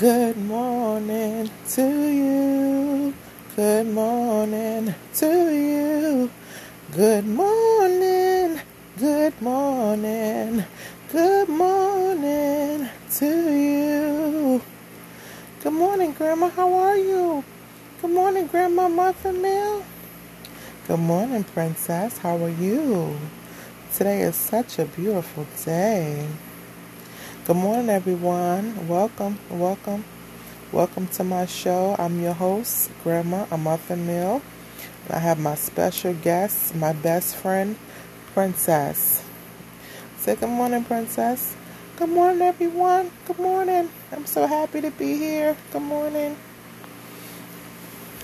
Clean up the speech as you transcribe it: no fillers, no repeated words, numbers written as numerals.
Good morning to you. Good morning to you. Good morning. Good morning. Good morning to you. Good morning, Grandma. How are you? Good morning, Grandma Muffin Mill. Good morning, Princess. How are you? Today is such a beautiful day. Good morning, everyone. Welcome to my show. I'm your host, Grandma Muffin Mill. I have my special guest, my best friend, Princess. Say good morning, Princess. Good morning, everyone. Good morning. I'm so happy to be here. Good morning.